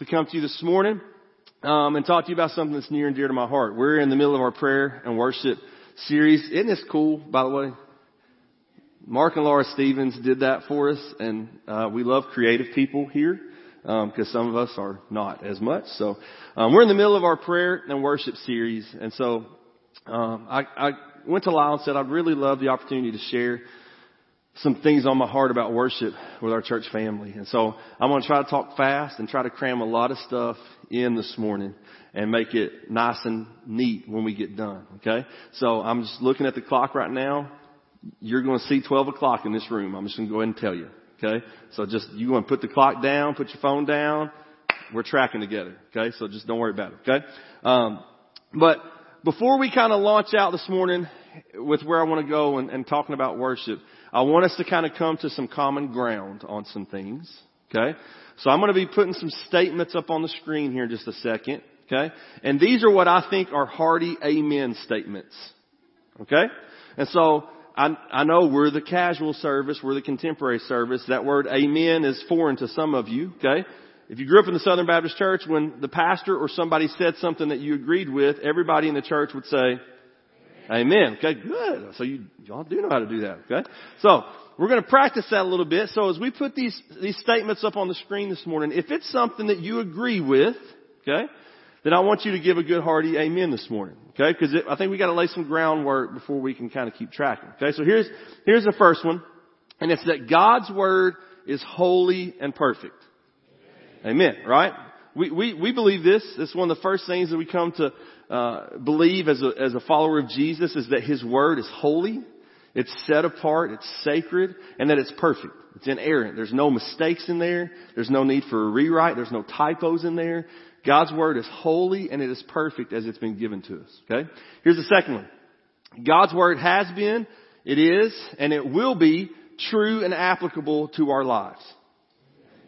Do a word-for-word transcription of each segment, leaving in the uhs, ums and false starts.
to come to you this morning um, and talk to you about something that's near and dear to my heart. We're in the middle of our prayer and worship series. Isn't this cool, by the way? Mark and Laura Stevens did that for us, and uh, we love creative people here because um, some of us are not as much. So um, we're in the middle of our prayer and worship series, and so um, I, I went to Lyle and said I'd really love the opportunity to share some things on my heart about worship with our church family. And so I'm going to try to talk fast and try to cram a lot of stuff in this morning and make it nice and neat when we get done. Okay. So I'm just looking at the clock right now. You're going to see twelve o'clock in this room. I'm just going to go ahead and tell you. Okay. So just, you want to put the clock down, put your phone down. We're tracking together. Okay. So just don't worry about it. Okay. Um, but before we kind of launch out this morning with where I want to go and, and talking about worship, I want us to kind of come to some common ground on some things, okay? So I'm going to be putting some statements up on the screen here in just a second, okay? And these are what I think are hearty amen statements, okay? And so I, I know we're the casual service, we're the contemporary service. That word amen is foreign to some of you, okay? If you grew up in the Southern Baptist Church, when the pastor or somebody said something that you agreed with, everybody in the church would say, amen. Okay, good. So you, y'all do know how to do that. Okay. So we're going to practice that a little bit. So as we put these, these statements up on the screen this morning, if it's something that you agree with, okay, then I want you to give a good hearty amen this morning. Okay. Cause it, I think we got to lay some groundwork before we can kind of keep tracking. Okay. So here's, here's the first one. And it's that God's word is holy and perfect. Amen. Amen, right? We, we, we believe this. It's one of the first things that we come to Uh, believe as a, as a follower of Jesus is that His Word is holy, it's set apart, it's sacred, and that it's perfect. It's inerrant. There's no mistakes in there. There's no need for a rewrite. There's no typos in there. God's Word is holy and it is perfect as it's been given to us. Okay? Here's the second one. God's Word has been, it is, and it will be true and applicable to our lives.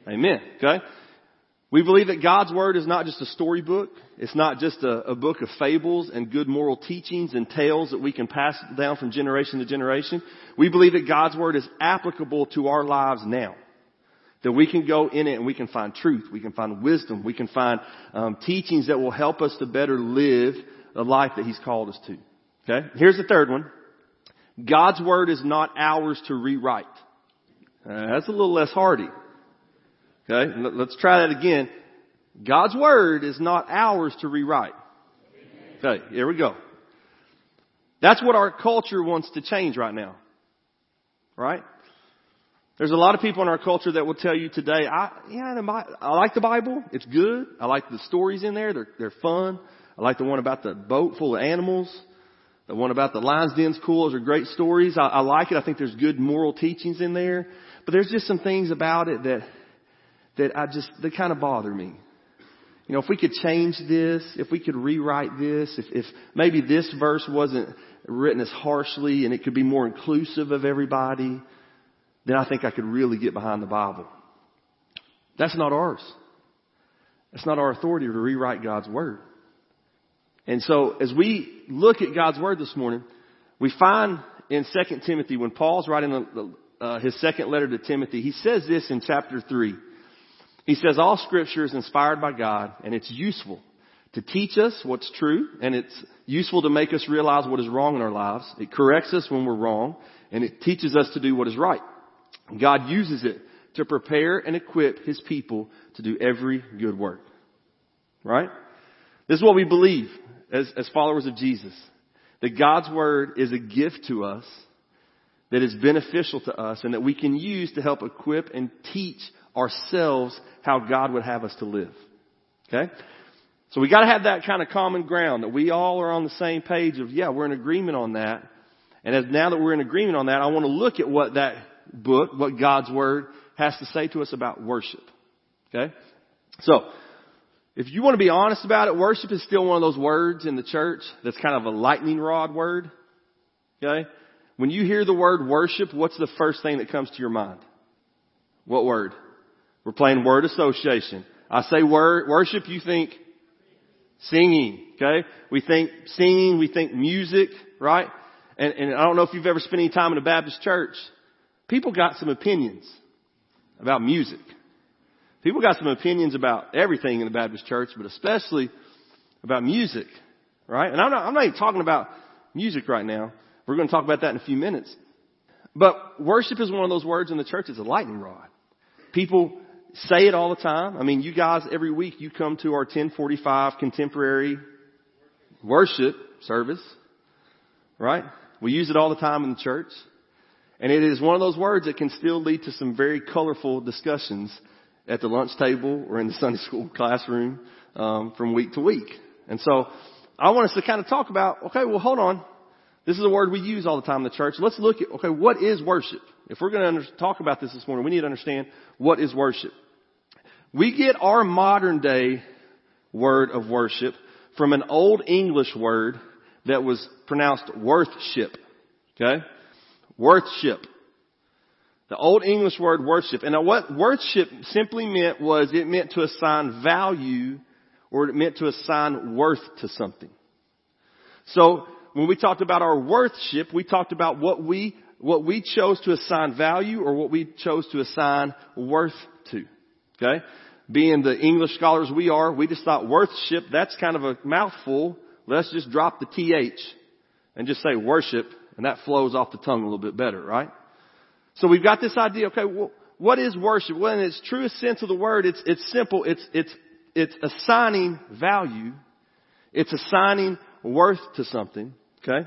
Amen. Okay? We believe that God's Word is not just a storybook. It's not just a, a book of fables and good moral teachings and tales that we can pass down from generation to generation. We believe that God's Word is applicable to our lives now. That we can go in it and we can find truth. We can find wisdom. We can find um, teachings that will help us to better live the life that He's called us to. Okay? Here's the third one. God's Word is not ours to rewrite. Uh, that's a little less hearty. Okay, let's try that again. God's Word is not ours to rewrite. Okay, here we go. That's what our culture wants to change right now. Right? There's a lot of people in our culture that will tell you today, I, yeah, I like the Bible. It's good. I like the stories in there. They're, they're fun. I like the one about the boat full of animals. The one about the lion's den's cool. Those are great stories. I, I like it. I think there's good moral teachings in there. But there's just some things about it that that I just, they kind of bother me. You know, if we could change this, if we could rewrite this, if, if maybe this verse wasn't written as harshly and it could be more inclusive of everybody, then I think I could really get behind the Bible. That's not ours. That's not our authority to rewrite God's Word. And so as we look at God's Word this morning, we find in Second Timothy, when Paul's writing the, the, uh, his second letter to Timothy, he says this in chapter three. He says, all scripture is inspired by God and it's useful to teach us what's true and it's useful to make us realize what is wrong in our lives. It corrects us when we're wrong and it teaches us to do what is right. God uses it to prepare and equip His people to do every good work. Right? This is what we believe as, as followers of Jesus, that God's Word is a gift to us that is beneficial to us and that we can use to help equip and teach ourselves how God would have us to live. Okay? So we got to have that kind of common ground that we all are on the same page of, yeah, we're in agreement on that. And as now that we're in agreement on that, I want to look at what that book, what God's Word has to say to us about worship. Okay? So if you want to be honest about it, worship is still one of those words in the church that's kind of a lightning rod word. Okay? When you hear the word worship, what's the first thing that comes to your mind? What word? We're playing word association. I say word, worship, you think singing, okay? We think singing, we think music, right? And, and I don't know if you've ever spent any time in a Baptist church. People got some opinions about music. People got some opinions about everything in the Baptist church, but especially about music, right? And I'm not, I'm not even talking about music right now. We're going to talk about that in a few minutes. But worship is one of those words in the church. It's a lightning rod. People say it all the time. I mean, you guys, every week you come to our ten forty-five contemporary worship service, right? We use it all the time in the church. And it is one of those words that can still lead to some very colorful discussions at the lunch table or in the Sunday school classroom um, from week to week. And so I want us to kind of talk about, okay, well, hold on. This is a word we use all the time in the church. Let's look at, okay, what is worship? If we're going to under- talk about this this morning, we need to understand what is worship. We get our modern day word of worship from an old English word that was pronounced worthship. Okay? Worthship. The old English word worship. And what worship simply meant was it meant to assign value, or it meant to assign worth to something. So when we talked about our worthship, we talked about what we what we chose to assign value, or what we chose to assign worth to. Okay? Being the English scholars we are, we just thought worthship, that's kind of a mouthful. Let's just drop the T H and just say worship, and that flows off the tongue a little bit better, right? So we've got this idea, okay, well, what is worship? Well, in its truest sense of the word, it's it's simple. It's it's it's assigning value. It's assigning worth to something. Okay?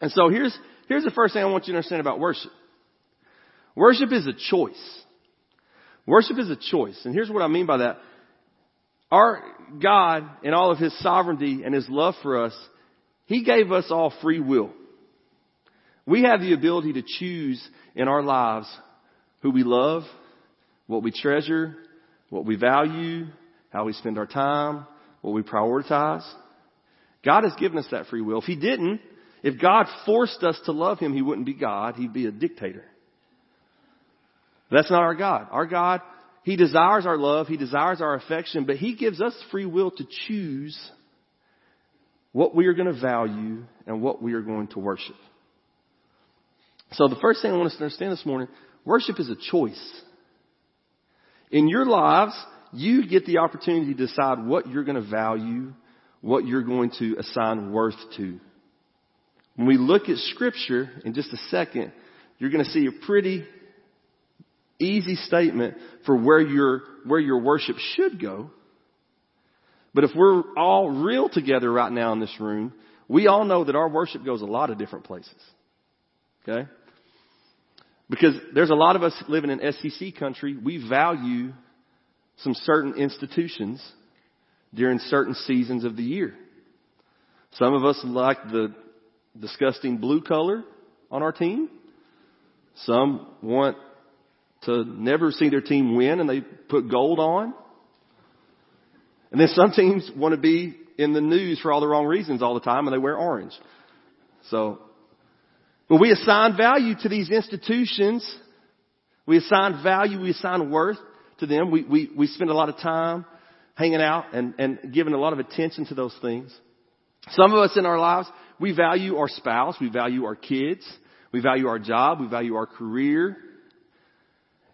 And so here's here's the first thing I want you to understand about worship. Worship is a choice. Worship is a choice. And here's what I mean by that. Our God, in all of His sovereignty and His love for us, He gave us all free will. We have the ability to choose in our lives who we love, what we treasure, what we value, how we spend our time, what we prioritize. God has given us that free will. If He didn't, if God forced us to love Him, He wouldn't be God. He'd be a dictator. That's not our God. Our God, He desires our love. He desires our affection. But He gives us free will to choose what we are going to value and what we are going to worship. So the first thing I want us to understand this morning, worship is a choice. In your lives, you get the opportunity to decide what you're going to value, what you're going to assign worth to. When we look at Scripture in just a second, you're going to see a pretty easy statement for where your where your worship should go. But if we're all real together right now in this room, we all know that our worship goes a lot of different places. Okay? Because there's a lot of us living in S E C country. We value some certain institutions during certain seasons of the year. Some of us like the disgusting blue color on our team. Some want to never see their team win, and they put gold on. And then some teams want to be in the news for all the wrong reasons all the time, and they wear orange. So, but we assign value to these institutions. We assign value, we assign worth to them. We, we, we spend a lot of time hanging out and, and giving a lot of attention to those things. Some of us in our lives, we value our spouse, we value our kids, we value our job, we value our career.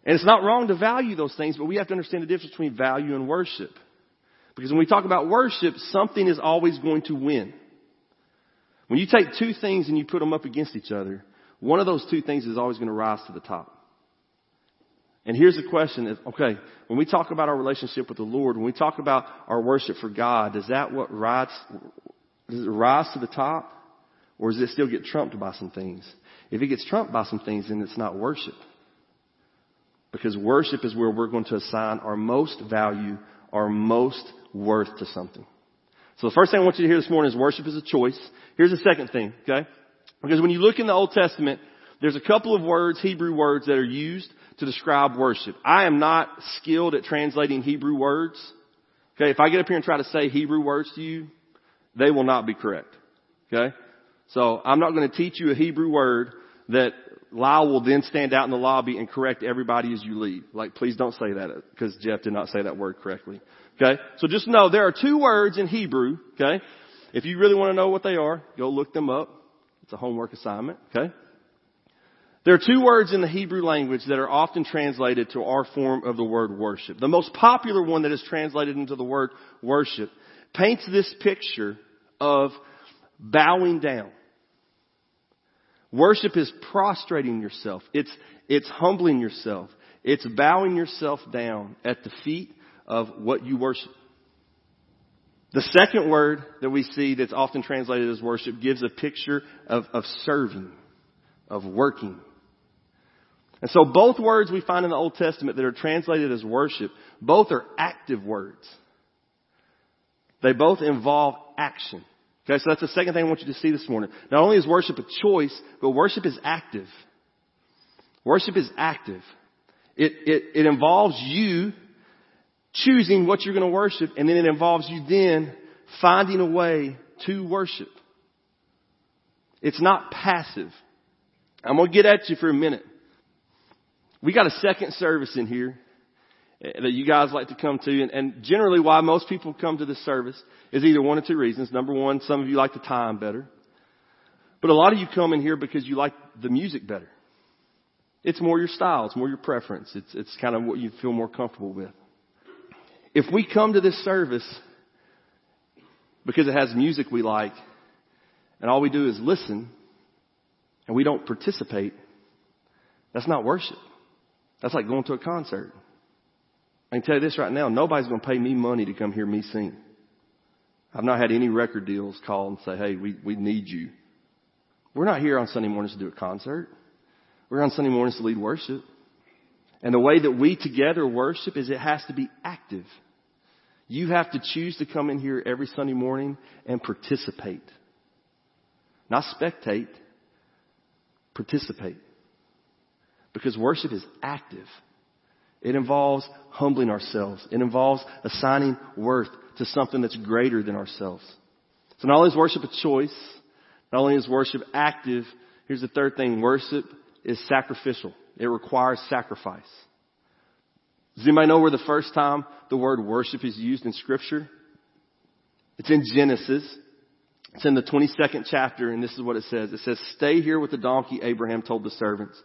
And it's not wrong to value those things, but we have to understand the difference between value and worship. Because when we talk about worship, something is always going to win. When you take two things and you put them up against each other, one of those two things is always going to rise to the top. And here's the question is, okay, when we talk about our relationship with the Lord, when we talk about our worship for God, does that what rise, does it rise to the top, or does it still get trumped by some things? If it gets trumped by some things, then it's not worship. Because worship is where we're going to assign our most value, our most worth to something. So the first thing I want you to hear this morning is worship is a choice. Here's the second thing, okay? Because when you look in the Old Testament, there's a couple of words, Hebrew words, that are used to describe worship. I am not skilled at translating Hebrew words. Okay, if I get up here and try to say Hebrew words to you, they will not be correct. Okay? So I'm not going to teach you a Hebrew word that Lyle will then stand out in the lobby and correct everybody as you leave. Like, please don't say that, because Jeff did not say that word correctly. Okay? So just know there are two words in Hebrew. Okay? If you really want to know what they are, go look them up. It's a homework assignment. Okay? There are two words in the Hebrew language that are often translated to our form of the word worship. The most popular one that is translated into the word worship paints this picture of bowing down. Worship is prostrating yourself. It's, it's humbling yourself. It's bowing yourself down at the feet of what you worship. The second word that we see that's often translated as worship gives a picture of, of serving, of working. And so both words we find in the Old Testament that are translated as worship, both are active words. They both involve action. Okay, so that's the second thing I want you to see this morning. Not only is worship a choice, but worship is active. Worship is active. It, it, it involves you choosing what you're going to worship, and then it involves you then finding a way to worship. It's not passive. I'm going to get at you for a minute. We got a second service in here that you guys like to come to. And, and generally why most people come to this service is either one or two reasons. Number one, some of you like the time better. But a lot of you come in here because you like the music better. It's more your style. It's more your preference. It's, it's kind of what you feel more comfortable with. If we come to this service because it has music we like and all we do is listen, and we don't participate, that's not worship. That's like going to a concert. I can tell you this right now, nobody's going to pay me money to come hear me sing. I've not had any record deals call and say, hey, we, we need you. We're not here on Sunday mornings to do a concert. We're on Sunday mornings to lead worship. And the way that we together worship is it has to be active. You have to choose to come in here every Sunday morning and participate. Not spectate. Participate. Because worship is active. It involves humbling ourselves. It involves assigning worth to something that's greater than ourselves. So not only is worship a choice, not only is worship active, here's the third thing. Worship is sacrificial. It requires sacrifice. Does anybody know where the first time the word worship is used in Scripture? It's in Genesis. It's in the twenty-second chapter, and this is what it says. It says, "Stay here with the donkey," Abraham told the servants.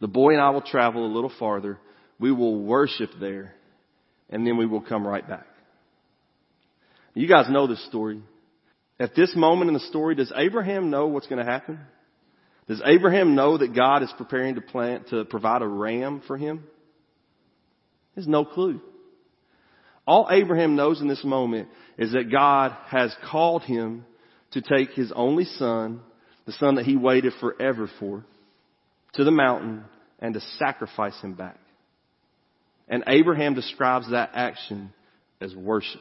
"The boy and I will travel a little farther. We will worship there, and then we will come right back." You guys know this story. At this moment in the story, does Abraham know what's going to happen? Does Abraham know that God is preparing to plant, to provide a ram for him? There's no clue. All Abraham knows in this moment is that God has called him to take his only son, the son that he waited forever for, to the mountain and to sacrifice him back. And Abraham describes that action as worship.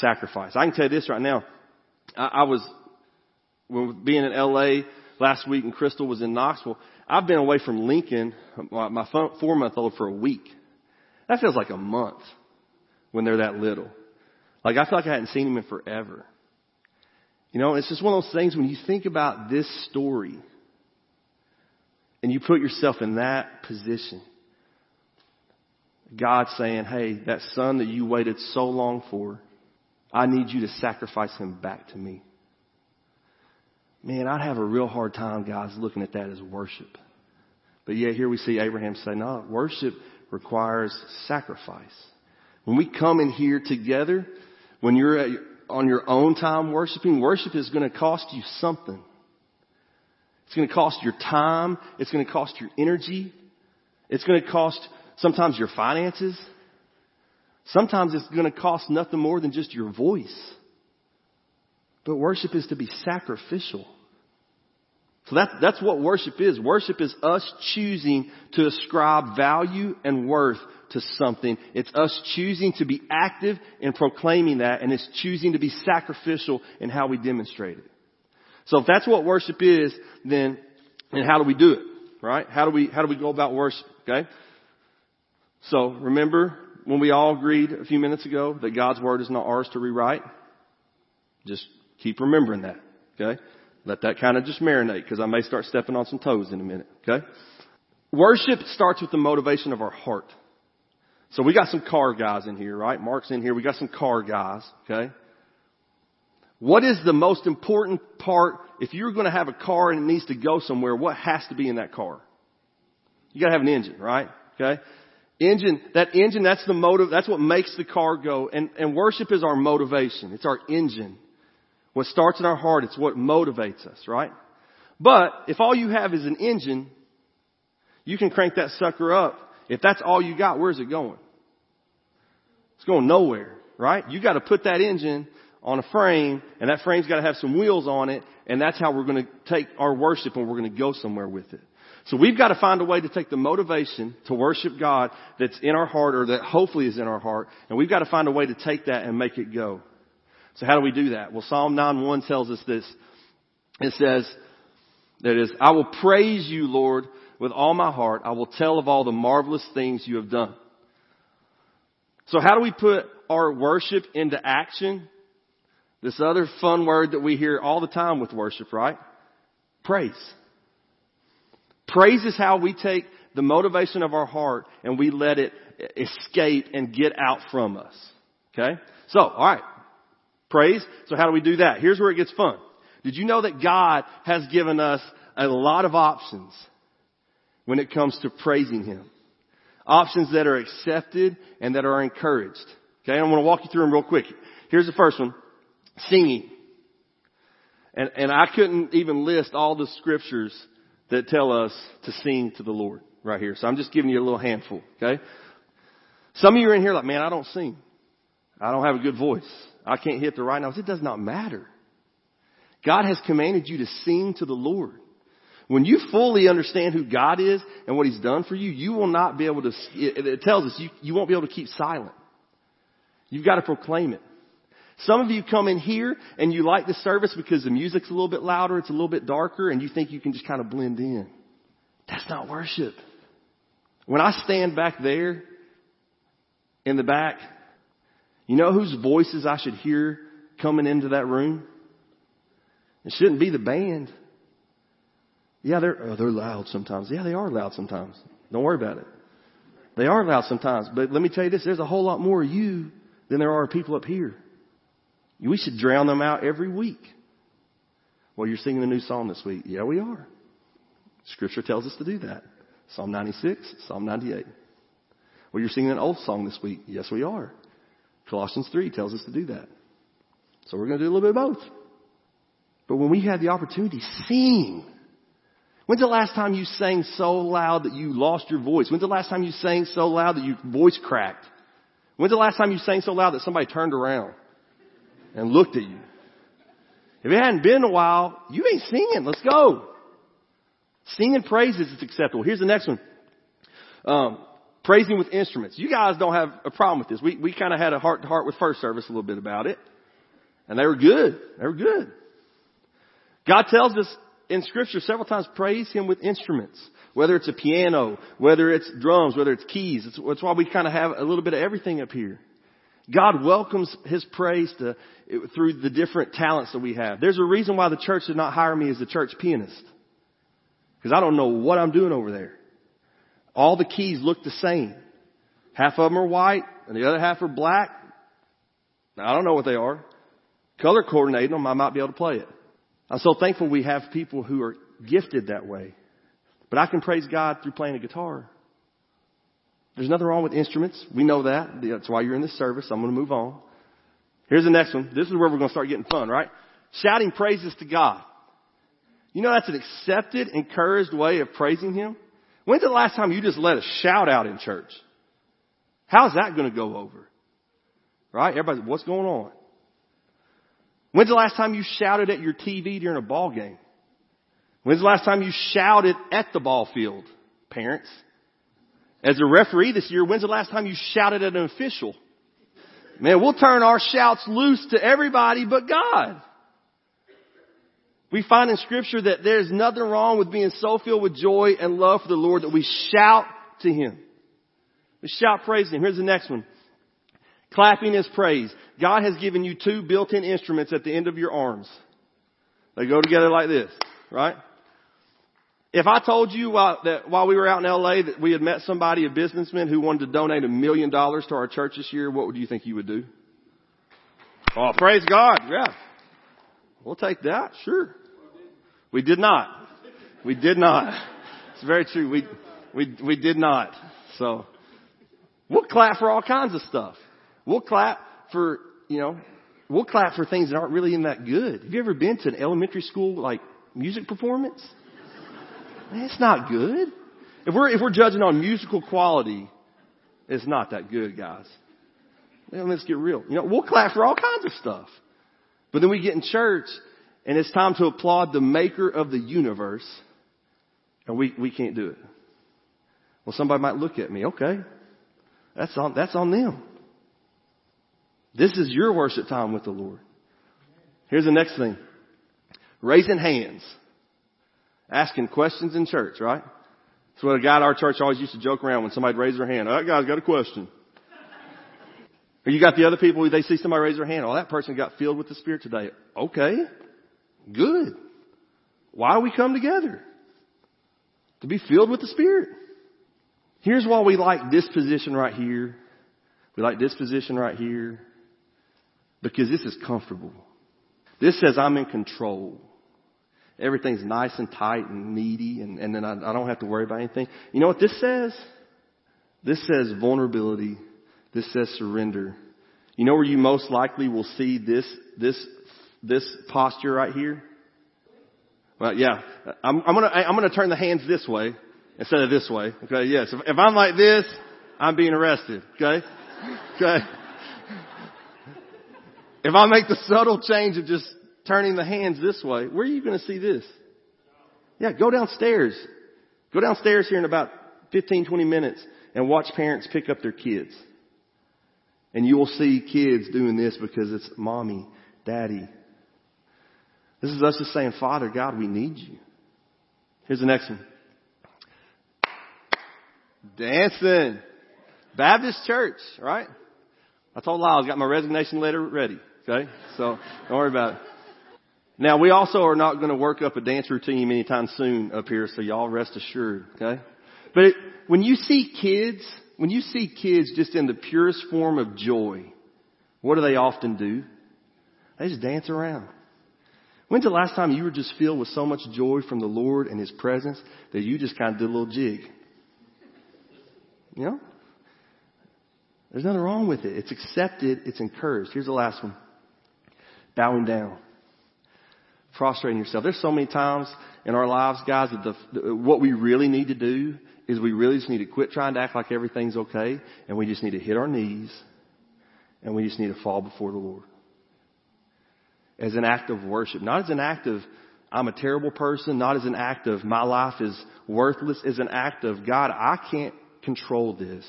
Sacrifice. I can tell you this right now. I, I was when, being in L A last week, and Crystal was in Knoxville. I've been away from Lincoln, my, my four-month-old, for a week. That feels like a month when they're that little. Like, I feel like I hadn't seen him in forever. You know, it's just one of those things when you think about this story and you put yourself in that position. God saying, hey, that son that you waited so long for, I need you to sacrifice him back to me. Man, I'd have a real hard time, guys, looking at that as worship. But yet here we see Abraham say, no, worship requires sacrifice. When we come in here together, when you're at your on your own time worshiping, worship is going to cost you something. It's going to cost your time. It's going to cost your energy. It's going to cost sometimes your finances. Sometimes it's going to cost nothing more than just your voice. But worship is to be sacrificial. So that, that's what worship is. Worship is us choosing to ascribe value and worth to something. It's us choosing to be active in proclaiming that, and it's choosing to be sacrificial in how we demonstrate it. So if that's what worship is, then, then how do we do it? Right? How do we, how do we go about worship? Okay? So remember when we all agreed a few minutes ago that God's word is not ours to rewrite? Just keep remembering that. Okay? Let that kind of just marinate, because I may start stepping on some toes in a minute, okay? Worship starts with the motivation of our heart. So we got some car guys in here, right? Mark's in here. We got some car guys, okay? What is the most important part? If you're going to have a car and it needs to go somewhere, what has to be in that car? You got to have an engine, right? Okay. Engine, that engine, that's the motive. That's what makes the car go. And, and worship is our motivation. It's our engine. What starts in our heart, it's what motivates us, right? But if all you have is an engine, you can crank that sucker up. If that's all you got, where's it going? It's going nowhere, right? You got to put that engine on a frame, and that frame's got to have some wheels on it. And that's how we're going to take our worship, and we're going to go somewhere with it. So we've got to find a way to take the motivation to worship God that's in our heart, or that hopefully is in our heart. And we've got to find a way to take that and make it go. So how do we do that? Well, Psalm nine one tells us this. It says, that is, I will praise you, Lord, with all my heart. I will tell of all the marvelous things you have done. So how do we put our worship into action? This other fun word that we hear all the time with worship, right? Praise. Praise is how we take the motivation of our heart and we let it escape and get out from us. Okay? So, all right. Praise. So how do we do that? Here's where it gets fun. Did you know that God has given us a lot of options when it comes to praising Him? Options that are accepted and that are encouraged. Okay? I'm going to walk you through them real quick. Here's the first one. Singing. And, and I couldn't even list all the scriptures that tell us to sing to the Lord right here. So I'm just giving you a little handful, okay? Some of you are in here like, man, I don't sing. I don't have a good voice. I can't hit the right notes. It does not matter. God has commanded you to sing to the Lord. When you fully understand who God is and what He's done for you, you will not be able to, it, it tells us, you, you won't be able to keep silent. You've got to proclaim it. Some of you come in here and you like the service because the music's a little bit louder, it's a little bit darker, and you think you can just kind of blend in. That's not worship. When I stand back there in the back, you know whose voices I should hear coming into that room? It shouldn't be the band. Yeah, they're, oh, they're loud sometimes. Yeah, they are loud sometimes. Don't worry about it. They are loud sometimes. But let me tell you this, there's a whole lot more of you than there are people up here. We should drown them out every week. Well, you're singing a new psalm this week. Yeah, we are. Scripture tells us to do that. Psalm ninety-six, Psalm ninety-eight. Well, you're singing an old song this week. Yes, we are. Colossians three tells us to do that. So we're going to do a little bit of both. But when we had the opportunity, sing. When's the last time you sang so loud that you lost your voice? When's the last time you sang so loud that your voice cracked? When's the last time you sang so loud that somebody turned around and looked at you? If it hadn't been a while, you ain't singing. Let's go. Singing praises is acceptable. Here's the next one. Um, praising with instruments. You guys don't have a problem with this. We we kind of had a heart to heart with First Service a little bit about it. And they were good. They were good. God tells us in Scripture several times, praise Him with instruments. Whether it's a piano, whether it's drums, whether it's keys. It's, it's why we kind of have a little bit of everything up here. God welcomes His praise to, through the different talents that we have. There's a reason why the church did not hire me as the church pianist. Because I don't know what I'm doing over there. All the keys look the same. Half of them are white and the other half are black. I don't know what they are. Color coordinating them, I might be able to play it. I'm so thankful we have people who are gifted that way. But I can praise God through playing a guitar. There's nothing wrong with instruments. We know that. That's why you're in this service. I'm going to move on. Here's the next one. This is where we're going to start getting fun, right? Shouting praises to God. You know, that's an accepted, encouraged way of praising Him. When's the last time you just let a shout out in church? How's that going to go over? Right? Everybody, what's going on? When's the last time you shouted at your T V during a ball game? When's the last time you shouted at the ball field, parents? As a referee this year, when's the last time you shouted at an official? Man, we'll turn our shouts loose to everybody but God. We find in Scripture that there's nothing wrong with being so filled with joy and love for the Lord that we shout to Him. We shout praise to Him. Here's the next one. Clapping is praise. God has given you two built-in instruments at the end of your arms. They go together like this, right? If I told you while, that while we were out in L A that we had met somebody, a businessman who wanted to donate a million dollars to our church this year, what would you think you would do? Oh, praise God. Yeah. We'll take that, sure. We did not. We did not. It's very true. We we we did not. So we'll clap for all kinds of stuff. We'll clap for, you know, we'll clap for things that aren't really even that good. Have you ever been to an elementary school like music performance? It's not good. If we're if we're judging on musical quality, it's not that good, guys. Well, let's get real. You know, we'll clap for all kinds of stuff. But then we get in church and it's time to applaud the maker of the universe. And we, we can't do it. Well, somebody might look at me. Okay. That's on, that's on them. This is your worship time with the Lord. Here's the next thing. Raising hands. Asking questions in church, right? That's what a guy at our church always used to joke around when somebody raised their hand. Oh, that guy's got a question. Or you got the other people who they see somebody raise their hand. Oh, that person got filled with the Spirit today. Okay. Good. Why we come together? To be filled with the Spirit. Here's why we like this position right here. We like this position right here. Because this is comfortable. This says I'm in control. Everything's nice and tight and needy. And, and then I, I don't have to worry about anything. You know what this says? This says vulnerability. This says surrender. You know where you most likely will see this, this, this posture right here? Well, yeah, I'm, I'm gonna, I'm gonna turn the hands this way instead of this way. Okay. Yes. If, if I'm like this, I'm being arrested. Okay. Okay. If I make the subtle change of just turning the hands this way, where are you going to see this? Yeah. Go downstairs. Go downstairs here in about fifteen, twenty minutes and watch parents pick up their kids. And you will see kids doing this because it's mommy, daddy. This is us just saying, Father, God, we need you. Here's the next one. Dancing. Baptist church, right? I told Lyle, I got my resignation letter ready. Okay. So don't worry about it. Now, we also are not going to work up a dance routine anytime soon up here. So y'all rest assured. Okay. But it, when you see kids... When you see kids just in the purest form of joy, what do they often do? They just dance around. When's the last time you were just filled with so much joy from the Lord and His presence that you just kind of did a little jig? You know? There's nothing wrong with it. It's accepted. It's encouraged. Here's the last one. Bowing down. Prostrating yourself. There's so many times in our lives, guys, that the, what we really need to do is we really just need to quit trying to act like everything's okay. And we just need to hit our knees. And we just need to fall before the Lord. As an act of worship. Not as an act of, I'm a terrible person. Not as an act of, my life is worthless. As an act of, God, I can't control this.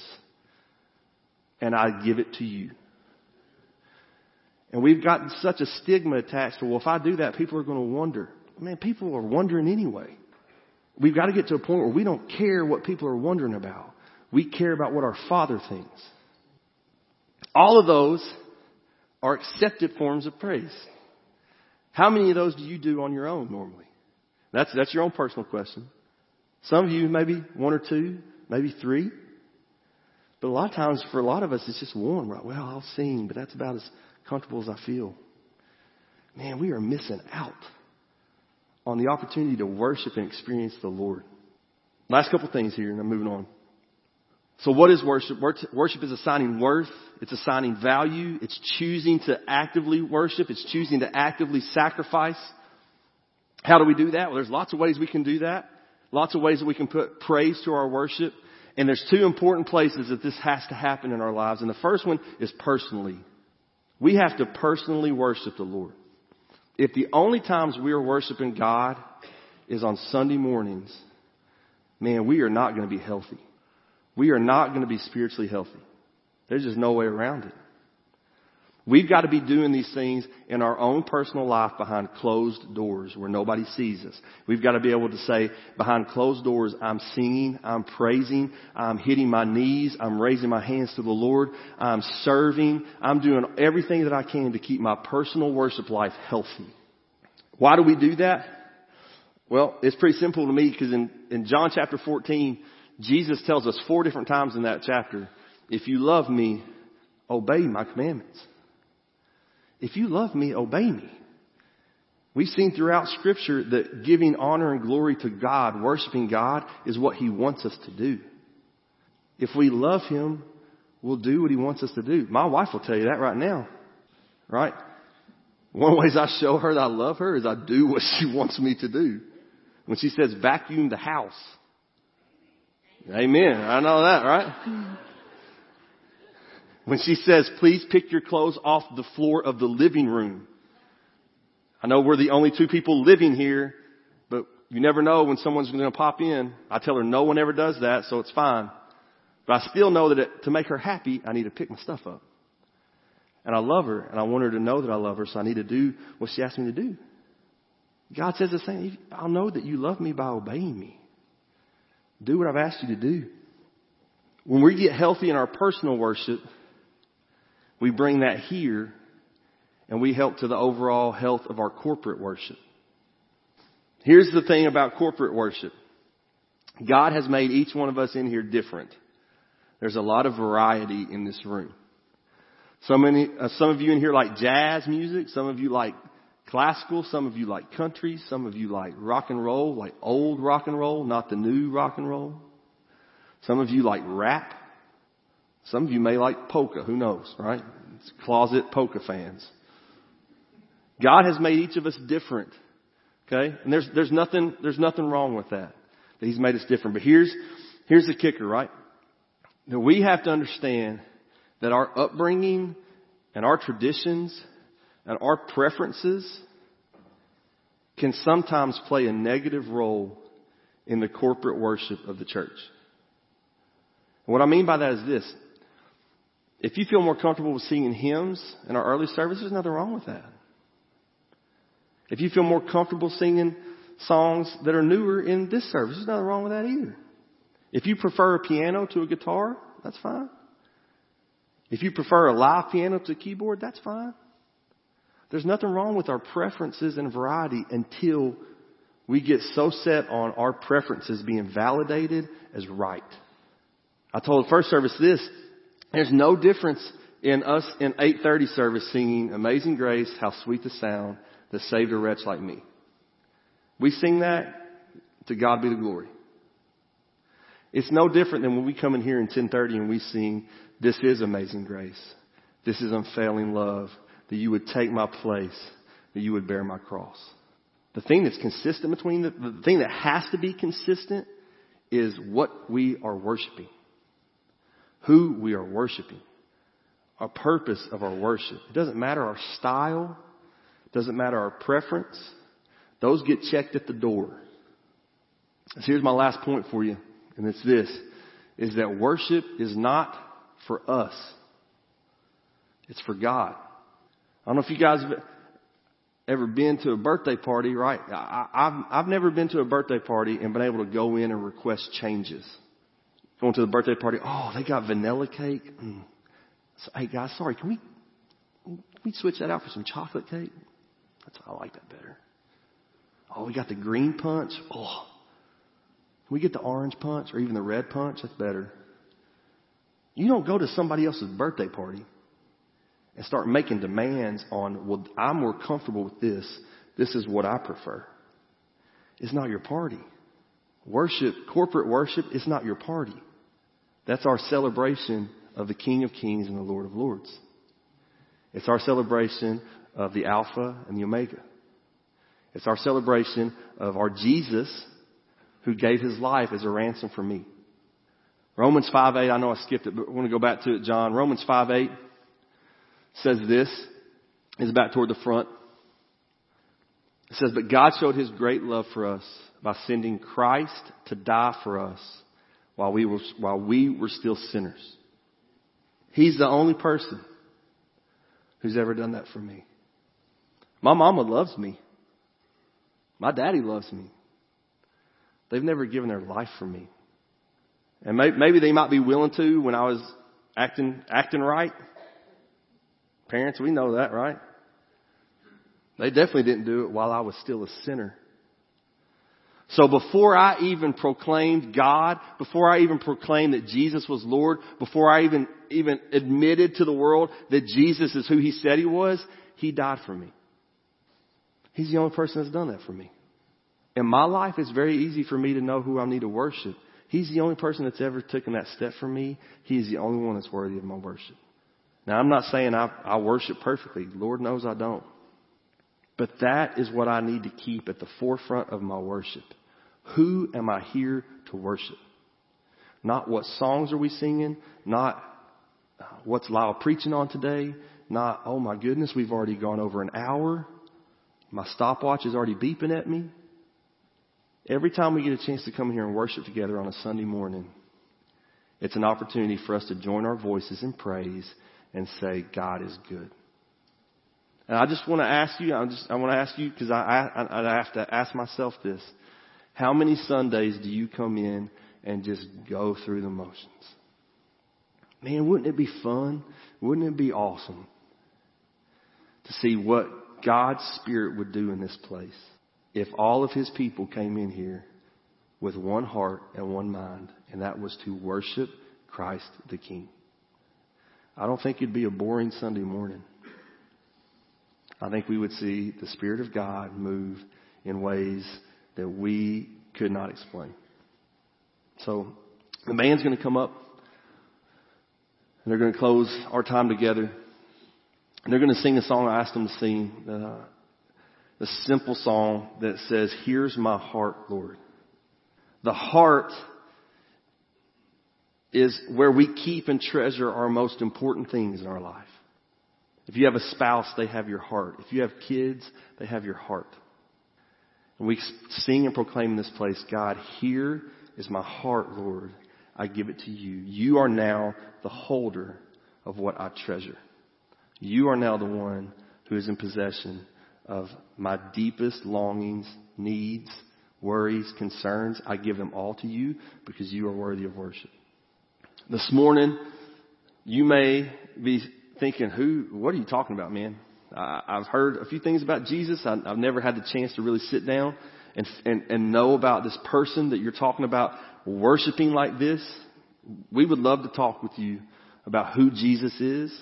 And I give it to you. And we've gotten such a stigma attached to, well, if I do that, people are going to wonder. Man, people are wondering anyway. We've got to get to a point where we don't care what people are wondering about. We care about what our Father thinks. All of those are accepted forms of praise. How many of those do you do on your own normally? That's, that's your own personal question. Some of you, maybe one or two, maybe three. But a lot of times, for a lot of us, it's just one. Right? Well, I'll sing, but that's about as comfortable as I feel. Man, we are missing out on the opportunity to worship and experience the Lord. Last couple things here, and I'm moving on. So what is worship? Worship is assigning worth. It's assigning value. It's choosing to actively worship. It's choosing to actively sacrifice. How do we do that? Well, there's lots of ways we can do that. Lots of ways that we can put praise to our worship. And there's two important places that this has to happen in our lives. And the first one is personally. We have to personally worship the Lord. If the only times we are worshiping God is on Sunday mornings, man, we are not going to be healthy. We are not going to be spiritually healthy. There's just no way around it. We've got to be doing these things in our own personal life behind closed doors where nobody sees us. We've got to be able to say behind closed doors, I'm singing, I'm praising, I'm hitting my knees, I'm raising my hands to the Lord, I'm serving, I'm doing everything that I can to keep my personal worship life healthy. Why do we do that? Well, it's pretty simple to me because in, in John chapter fourteen, Jesus tells us four different times in that chapter, if you love me, obey my commandments. If you love me, obey me. We've seen throughout Scripture that giving honor and glory to God, worshiping God, is what He wants us to do. If we love Him, we'll do what He wants us to do. My wife will tell you that right now, right? One of the ways I show her that I love her is I do what she wants me to do. When she says vacuum the house. Amen. I know that, right? When she says, please pick your clothes off the floor of the living room. I know we're the only two people living here, but you never know when someone's going to pop in. I tell her no one ever does that, so it's fine. But I still know that it, to make her happy, I need to pick my stuff up. And I love her, and I want her to know that I love her, so I need to do what she asked me to do. God says the same. I'll know that you love me by obeying me. Do what I've asked you to do. When we get healthy in our personal worship, we bring that here, and we help to the overall health of our corporate worship. Here's the thing about corporate worship. God has made each one of us in here different. There's a lot of variety in this room. So many, uh, some of you in here like jazz music. Some of you like classical. Some of you like country. Some of you like rock and roll, like old rock and roll, not the new rock and roll. Some of you like rap. Some of you may like polka. Who knows, right? It's closet polka fans. God has made each of us different. Okay? And there's, there's nothing, there's nothing wrong with that. That He's made us different. But here's, here's the kicker, right? That we have to understand that our upbringing and our traditions and our preferences can sometimes play a negative role in the corporate worship of the church. And what I mean by that is this. If you feel more comfortable with singing hymns in our early service, there's nothing wrong with that. If you feel more comfortable singing songs that are newer in this service, there's nothing wrong with that either. If you prefer a piano to a guitar, that's fine. If you prefer a live piano to a keyboard, that's fine. There's nothing wrong with our preferences and variety until we get so set on our preferences being validated as right. I told the first service this, there's no difference in us in eight thirty service singing Amazing Grace, How Sweet the Sound that Saved a Wretch Like Me. We sing that, to God be the glory. It's no different than when we come in here in ten thirty and we sing, this is amazing grace. This is unfailing love. That you would take my place. That you would bear my cross. The thing that's consistent between the, the thing that has to be consistent is what we are worshiping. Who we are worshiping. Our purpose of our worship. It doesn't matter our style. It doesn't matter our preference. Those get checked at the door. So here's my last point for you. And it's this, is that worship is not for us. It's for God. I don't know if you guys have ever been to a birthday party, right? I, I've, I've never been to a birthday party and been able to go in and request changes. Going to the birthday party, oh, they got vanilla cake. Mm. So, hey, guys, sorry, can we, can we switch that out for some chocolate cake? That's, I like that better. Oh, we got the green punch. Oh. We get the orange punch or even the red punch. That's better. You don't go to somebody else's birthday party and start making demands on, well, I'm more comfortable with this. This is what I prefer. It's not your party. Worship, corporate worship, it's not your party. That's our celebration of the King of Kings and the Lord of Lords. It's our celebration of the Alpha and the Omega. It's our celebration of our Jesus who gave his life as a ransom for me. Romans five eight, I know I skipped it, but I want to go back to it, John. Romans five eight says this. It's back toward the front. It says, but God showed his great love for us by sending Christ to die for us while we were, while we were still sinners. He's the only person who's ever done that for me. My mama loves me. My daddy loves me. They've never given their life for me. And maybe, maybe they might be willing to when I was acting acting right. Parents, we know that, right? They definitely didn't do it while I was still a sinner. So before I even proclaimed God, before I even proclaimed that Jesus was Lord, before I even, even admitted to the world that Jesus is who he said he was, he died for me. He's the only person that's done that for me. In my life, it's very easy for me to know who I need to worship. He's the only person that's ever taken that step for me. He is the only one that's worthy of my worship. Now, I'm not saying I, I worship perfectly. Lord knows I don't. But that is what I need to keep at the forefront of my worship. Who am I here to worship? Not what songs are we singing, not what's Lyle preaching on today, not, oh my goodness, we've already gone over an hour. My stopwatch is already beeping at me. Every time we get a chance to come here and worship together on a Sunday morning, it's an opportunity for us to join our voices in praise and say, God is good. And I just want to ask you, I just I want to ask you, because I, I, I have to ask myself this. How many Sundays do you come in and just go through the motions? Man, wouldn't it be fun? Wouldn't it be awesome to see what God's Spirit would do in this place if all of His people came in here with one heart and one mind, and that was to worship Christ the King? I don't think it'd be a boring Sunday morning. I think we would see the Spirit of God move in ways that we could not explain. So the band's going to come up, and they're going to close our time together. And they're going to sing the song I asked them to sing, uh, the simple song that says, "Here's my heart, Lord." The heart is where we keep and treasure our most important things in our life. If you have a spouse, they have your heart. If you have kids, they have your heart. And we sing and proclaim in this place, God, here is my heart, Lord. I give it to you. You are now the holder of what I treasure. You are now the one who is in possession of my deepest longings, needs, worries, concerns. I give them all to you because you are worthy of worship. This morning, you may be thinking, who, what are you talking about, man? I, I've heard a few things about Jesus. I, I've never had the chance to really sit down and, and, and know about this person that you're talking about worshiping like this. We would love to talk with you about who Jesus is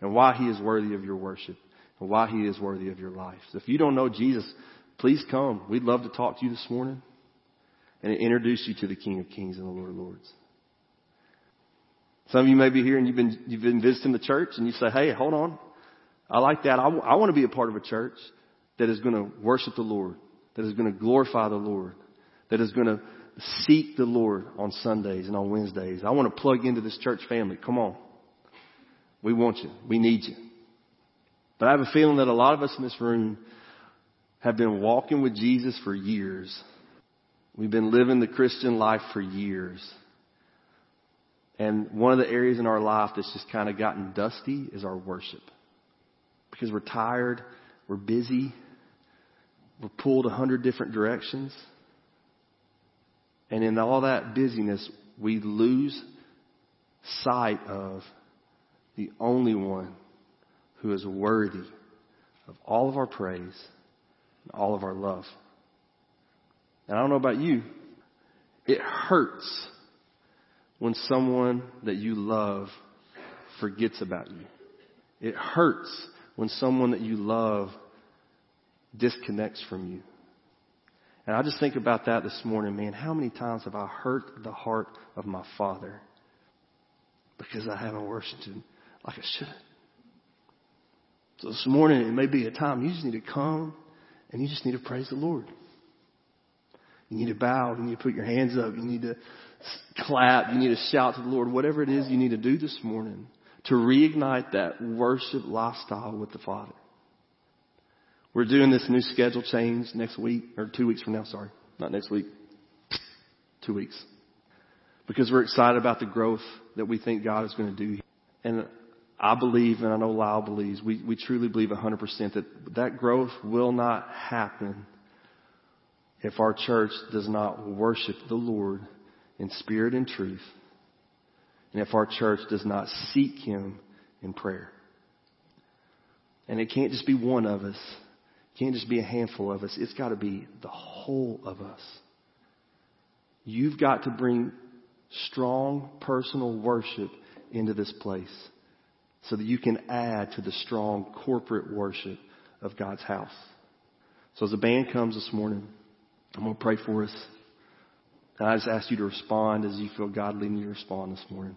and why He is worthy of your worship and why He is worthy of your life. So if you don't know Jesus, please come. We'd love to talk to you this morning and introduce you to the King of Kings and the Lord of Lords. Some of you may be here and you've been, you've been visiting the church and you say, hey, hold on. I like that. I, w- I want to be a part of a church that is going to worship the Lord, that is going to glorify the Lord, that is going to seek the Lord on Sundays and on Wednesdays. I want to plug into this church family. Come on. We want you. We need you. But I have a feeling that a lot of us in this room have been walking with Jesus for years. We've been living the Christian life for years. And one of the areas in our life that's just kind of gotten dusty is our worship. Because we're tired, we're busy, we're pulled a hundred different directions. And in all that busyness, we lose sight of the only one who is worthy of all of our praise and all of our love. And I don't know about you, it hurts when someone that you love forgets about you. It hurts when someone that you love disconnects from you. And I just think about that this morning, man. How many times have I hurt the heart of my Father because I haven't worshipped Him like I should have? So this morning, it may be a time you just need to come and you just need to praise the Lord. You need to bow. You need to put your hands up. You need to clap. You need to shout to the Lord. Whatever it is you need to do this morning to reignite that worship lifestyle with the Father. We're doing this new schedule change next week, or two weeks from now, sorry. Not next week. Two weeks. Because we're excited about the growth that we think God is going to do. And I believe, and I know Lyle believes, we, we truly believe one hundred percent that that growth will not happen if our church does not worship the Lord in spirit and truth, and if our church does not seek Him in prayer. And it can't just be one of us. It can't just be a handful of us. It's got to be the whole of us. You've got to bring strong personal worship into this place so that you can add to the strong corporate worship of God's house. So as the band comes this morning, I'm going to pray for us. And I just ask you to respond as you feel God leading you to respond this morning.